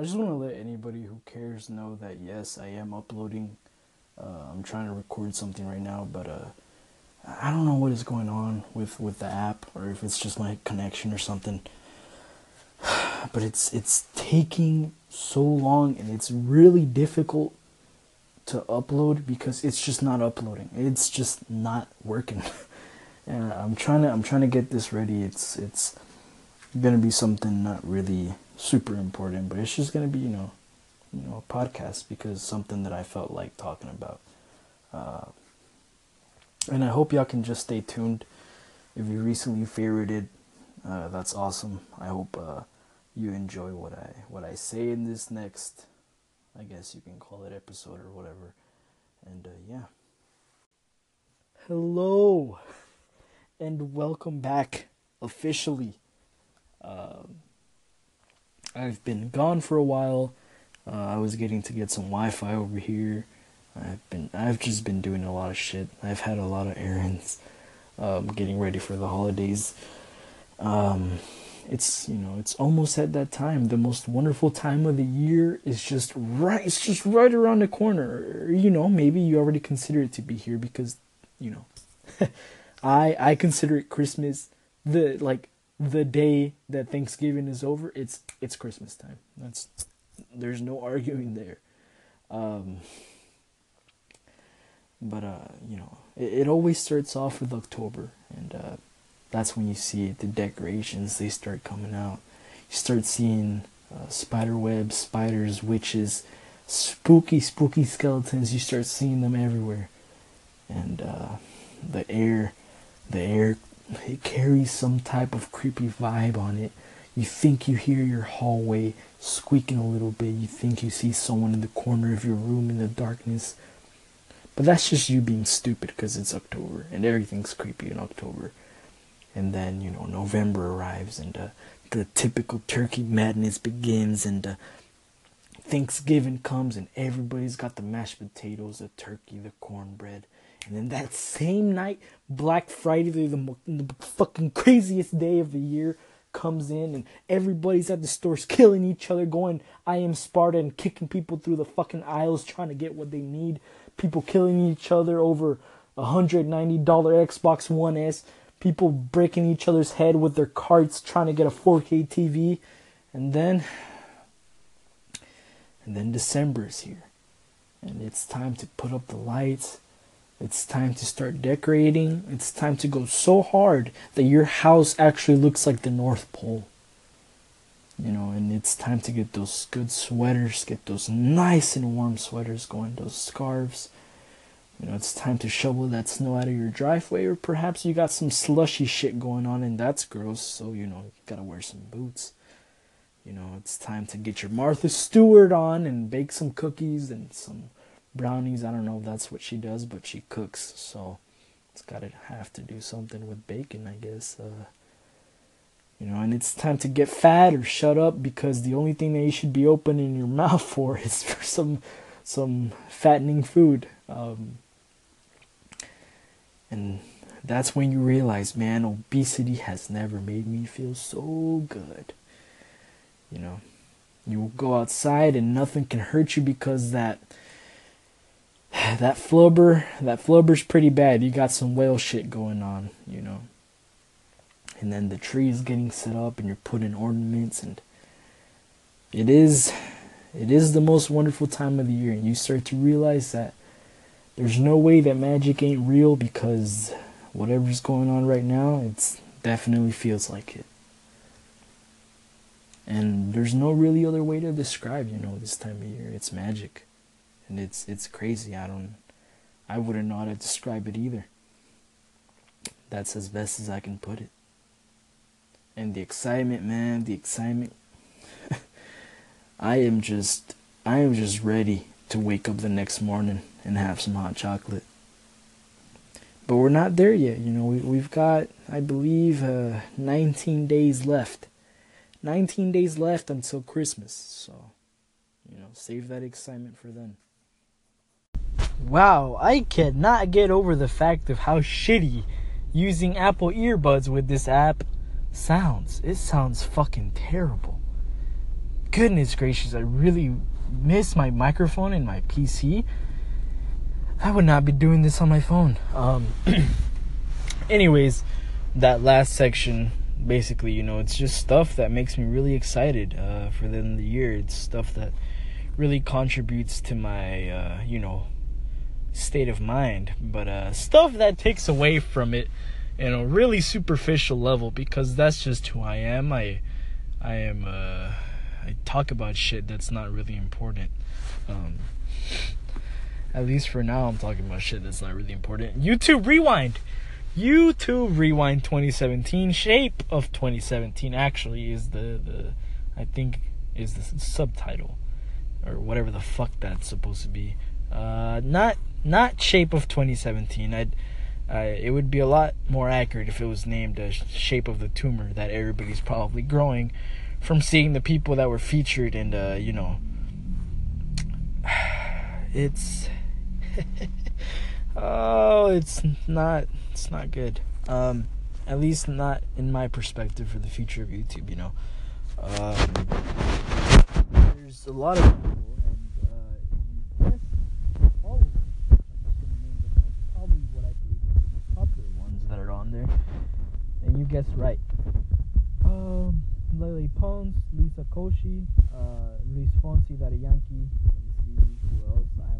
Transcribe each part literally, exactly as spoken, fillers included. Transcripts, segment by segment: I just want to let anybody who cares know that, yes, I am uploading. Uh, I'm trying to record something right now, but uh, I don't know what is going on with, with the app, or if it's just my connection or something. But it's it's taking so long, and it's really difficult to upload because it's just not uploading. It's just not working. And I'm trying to I'm trying to get this ready. It's it's gonna be something not really super important, but it's just gonna be, you know, you know, a podcast, because something that I felt like talking about. Uh, and I hope y'all can just stay tuned. If you recently favorited, uh, that's awesome. I hope uh, you enjoy what I what I say in this next, I guess you can call it episode or whatever. And uh, yeah. Hello, and welcome back officially. Um, I've been gone for a while. Uh, I was getting to get some Wi-Fi over here. I've been, I've just been doing a lot of shit. I've had a lot of errands. Um, getting ready for the holidays. Um, it's, you know, it's almost at that time. The most wonderful time of the year is just right. It's just right around the corner. You know, maybe you already consider it to be here because, you know, I I consider it Christmas. The like the day that Thanksgiving is over, it's it's Christmas time. That's. There's no arguing there. Um, but, uh, you know, it, it always starts off with October. And uh, that's when you see it, the decorations, they start coming out. You start seeing uh, spider webs, spiders, witches, spooky, spooky skeletons. You start seeing them everywhere. And uh, the air, the air, it carries some type of creepy vibe on it. You think you hear your hallway squeaking a little bit. You think you see someone in the corner of your room in the darkness. But that's just you being stupid because it's October. And everything's creepy in October. And then, you know, November arrives. And uh, the typical turkey madness begins. And uh, Thanksgiving comes. And everybody's got the mashed potatoes, the turkey, the cornbread. And then that same night, Black Friday, the, the, the fucking craziest day of the year, comes in, and everybody's at the stores killing each other, going I am Sparta and kicking people through the fucking aisles trying to get what they need. People killing each other over a hundred ninety dollar Xbox One S. People breaking each other's head with their carts trying to get a four K T V. And then and then December is here, and it's time to put up the lights. It's time to start decorating. It's time to go so hard that your house actually looks like the North Pole. You know, and it's time to get those good sweaters, get those nice and warm sweaters going, those scarves. You know, it's time to shovel that snow out of your driveway, or perhaps you got some slushy shit going on and that's gross, so, you know, you gotta wear some boots. You know, it's time to get your Martha Stewart on and bake some cookies and some brownies. I don't know if that's what she does, but she cooks, so it's gotta have to do something with bacon, I guess. Uh, you know, and it's time to get fat or shut up, because the only thing that you should be opening your mouth for is for some some fattening food. Um, and that's when you realize, man, obesity has never made me feel so good. You know, you go outside and nothing can hurt you, because that That flubber, that flubber's pretty bad. You got some whale shit going on, you know. And then the tree is getting set up, and you're putting ornaments, and it is, it is the most wonderful time of the year. And you start to realize that there's no way that magic ain't real, because whatever's going on right now, it's definitely feels like it. And there's no really other way to describe, you know, this time of year. It's magic. And it's it's crazy. I don't, I wouldn't know how to describe it either. That's as best as I can put it. And the excitement, man, the excitement. I am just, I am just ready to wake up the next morning and have some hot chocolate. But we're not there yet, you know. We we've got, I believe, uh, nineteen days left. nineteen days left until Christmas. So, you know, save that excitement for then. Wow, I cannot get over the fact of how shitty using Apple earbuds with this app sounds. It sounds fucking terrible. goodness gracious, I really miss my microphone and my P C. I would not be doing this on my phone. Um, anyways, that last section, basically, you know, it's just stuff that makes me really excited uh, for the end of the year. It's stuff that really contributes to my, uh, you know, state of mind. But uh, stuff that takes away from it in a really superficial level, because that's just who I am. I, I am, uh, I talk about shit that's not really important. Um... At least for now, I'm talking about shit that's not really important. YouTube Rewind. YouTube Rewind twenty seventeen. Shape of twenty seventeen, actually, is the, the I think, is the subtitle. Or whatever the fuck that's supposed to be. Uh, not not Shape of twenty seventeen. I'd, I, it would be a lot more accurate if it was named uh, Shape of the Tumor that everybody's probably growing from seeing the people that were featured and, uh, you know... It's... oh, it's not it's not good. Um, at least not in my perspective for the future of YouTube, you know. Um, there's a lot of people, and uh, if you guess all of them, I'm just going to name the most, probably what I believe are the most popular ones that are on there, and you guessed right. Um, Lily Pons, Lisa Koshi, uh, Luis Fonsi, that a Yankee. Let me see who else I have.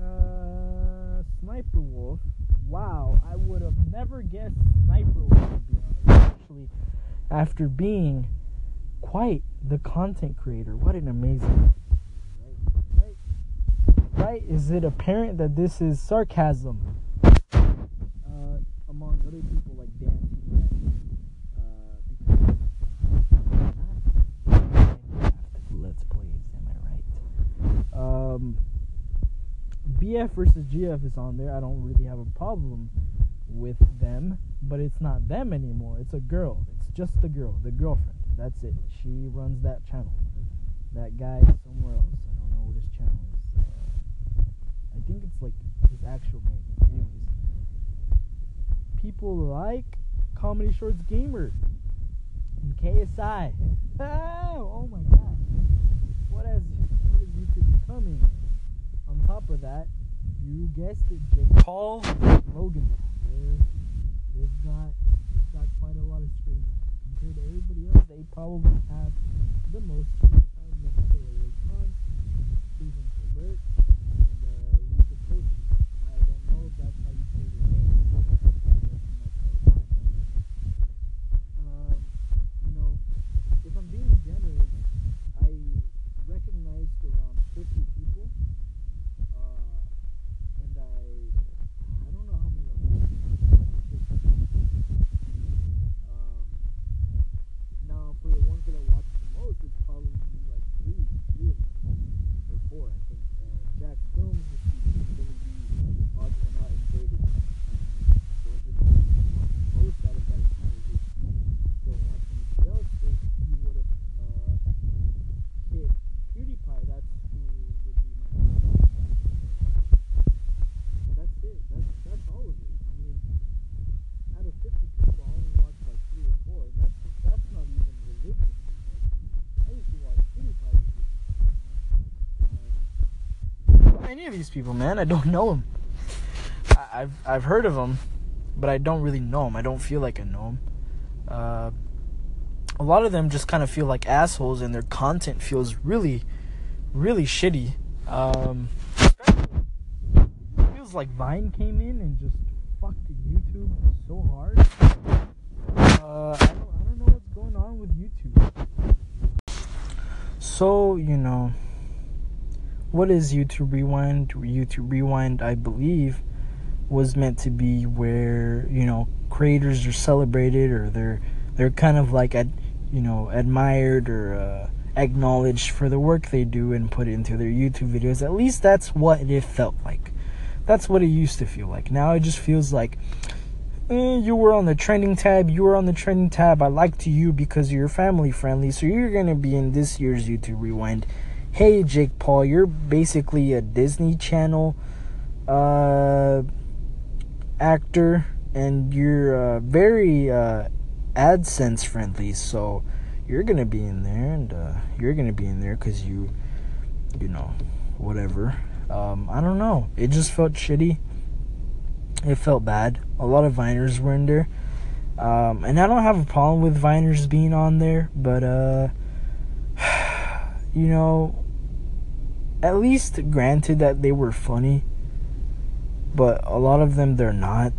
Uh, Sniper Wolf. Wow, I would have never guessed Sniper Wolf, to be honest. Actually, after being quite the content creator, what an amazing. Right, right, right. Is it apparent that this is sarcasm? Uh, among other people like Dan. Um, B F versus G F is on there. I don't really have a problem with them, but it's not them anymore. It's a girl. It's just the girl, the girlfriend. That's it. She runs that channel. That guy is somewhere else. I don't know what his channel is. Uh, I think it's like his actual name. Anyways, people like Comedy Shorts Gamer and K S I. Oh, oh my God. What has what has YouTube becoming? On top of that, you guessed it, Jake Paul, Logan Paul. They've got they've got quite a lot of screen compared to everybody else. They probably have the most screen time next to Lily Pons, Stephen Colbert, and uh, Lisa Koshi. I don't know if that's how you say their name. Um, you know, if I'm being generous, I recognized around fifty people, uh, and I, I don't know how many of them um, now for the ones that I watch the most, it's probably like three, three of them, or four, I think, uh, Jack Films, which is really the odds are not invaded, those are the most out of that entire group. Don't watch anybody else, if you would have, uh, hit PewDiePie, that's who would be my favorite. That's it. That's that's all of it. I mean, out of fifty people, I only watch like three or four, and that's that's not even religious. Like, I used to watch PewDiePie. You know? um, Any of these people, man, I don't know them. I, I've I've heard of them, but I don't really know them. I don't feel like I know them. Uh, a lot of them just kind of feel like assholes, and their content feels really, really shitty. Um, it feels like Vine came in and just fucked YouTube so hard. Uh, I don't, I don't know what's going on with YouTube. So, you know, what is YouTube Rewind? YouTube Rewind, I believe, was meant to be where, you know, creators are celebrated, or they're they're kind of like at. you know, admired or uh, acknowledged for the work they do and put into their YouTube videos. At least that's what it felt like. That's what it used to feel like. Now it just feels like, eh, you were on the trending tab, you were on the trending tab, I liked you because you're family friendly, so you're going to be in this year's YouTube Rewind. Hey, Jake Paul, you're basically a Disney Channel uh, actor, and you're uh, very... Uh, AdSense friendly, so you're gonna be in there, and uh, you're gonna be in there because you, you know, whatever. Um, I don't know. It just felt shitty. It felt bad. A lot of Viners were in there. Um, and I don't have a problem with Viners being on there, but, uh, you know, at least granted that they were funny, but a lot of them, they're not.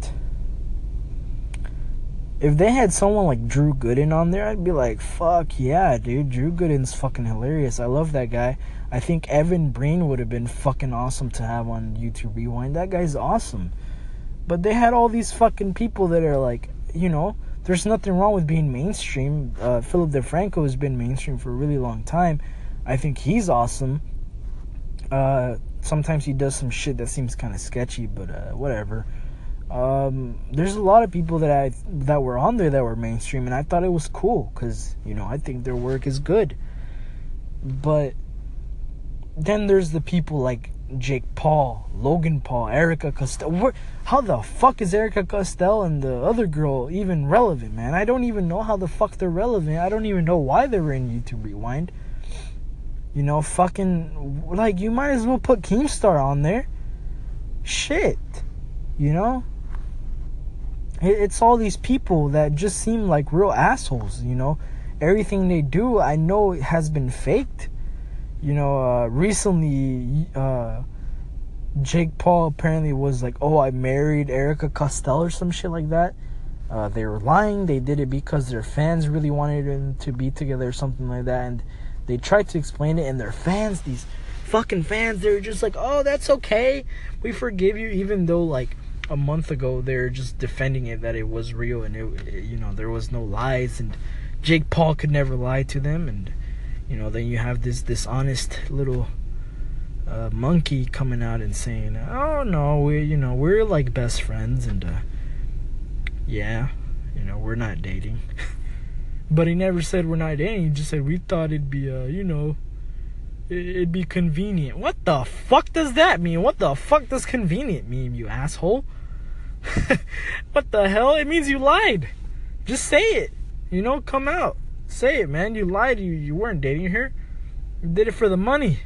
If they had someone like Drew Gooden on there, I'd be like, fuck yeah, dude, Drew Gooden's fucking hilarious. I love that guy. I think Evan Breen would have been fucking awesome to have on YouTube Rewind. That guy's awesome. But they had all these fucking people that are like, you know, there's nothing wrong with being mainstream. Uh, Philip DeFranco has been mainstream for a really long time. I think he's awesome. Uh, sometimes he does some shit that seems kind of sketchy, but uh, whatever. Um, there's a lot of people that I that were on there that were mainstream, and I thought it was cool because, you know, I think their work is good. But then there's the people like Jake Paul, Logan Paul, Erica Costello. How the fuck is Erica Costello and the other girl even relevant, man? I don't even know how the fuck they're relevant. I don't even know why they were in YouTube Rewind. You know, fucking, like, you might as well put Keemstar on there. Shit. You know? It's all these people that just seem like real assholes, you know? Everything they do, I know it has been faked. You know, uh, recently, uh, Jake Paul apparently was like, oh, I married Erica Costello or some shit like that. Uh, they were lying. They did it because their fans really wanted them to be together or something like that. And they tried to explain it, and their fans, these fucking fans, they were just like, oh, that's okay, we forgive you. Even though, like, a month ago, they were just defending it, that it was real and, it, you know, there was no lies. And Jake Paul could never lie to them. And, you know, then you have this dishonest little uh, monkey coming out and saying, oh, no, we, you know, we're like best friends, and, uh, yeah, you know, we're not dating. But he never said we're not dating. He just said we thought it'd be, uh, you know, it'd be convenient. What the fuck does that mean? What the fuck does convenient mean, you asshole? What the hell? It means you lied. Just say it. You know, come out. Say it, man. You lied. You you weren't dating her. You did it for the money.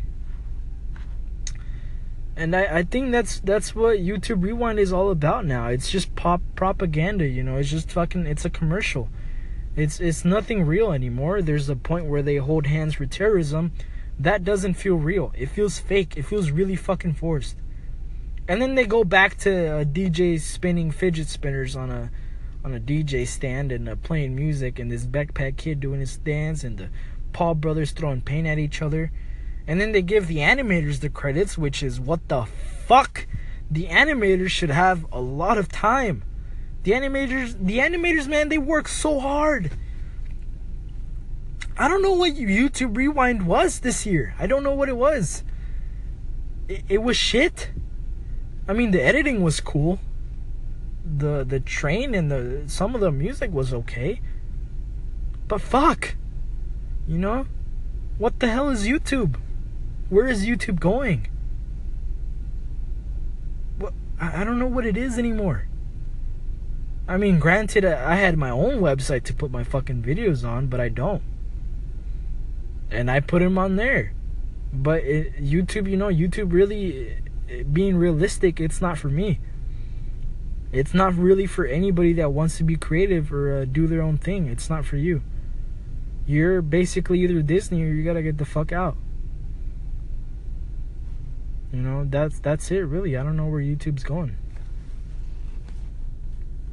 And I, I think that's that's what YouTube Rewind is all about now. It's just pop propaganda, you know. It's just fucking, it's a commercial. It's it's nothing real anymore. There's a point where they hold hands for terrorism. That doesn't feel real. It feels fake. It feels really fucking forced. And then they go back to a D J spinning fidget spinners on a on a D J stand and uh, playing music, and this backpack kid doing his dance, and the Paul brothers throwing paint at each other. And then they give the animators the credits, which is what the fuck. The animators should have a lot of time. The animators, the animators, man, they work so hard. I don't know what YouTube Rewind was this year. I don't know what it was. It, it was shit. I mean, the editing was cool. The the train and the some of the music was okay, but fuck, you know, what the hell is YouTube? Where is YouTube going? What I, I don't know what it is anymore. I mean, granted, I, I had my own website to put my fucking videos on, but I don't, and I put them on there. But it, YouTube, you know, YouTube really, it, being realistic, it's not for me. It's not really for anybody that wants to be creative or uh, do their own thing. It's not for you. You're basically either Disney or you gotta get the fuck out. You know, that's that's it, really. I don't know where YouTube's going.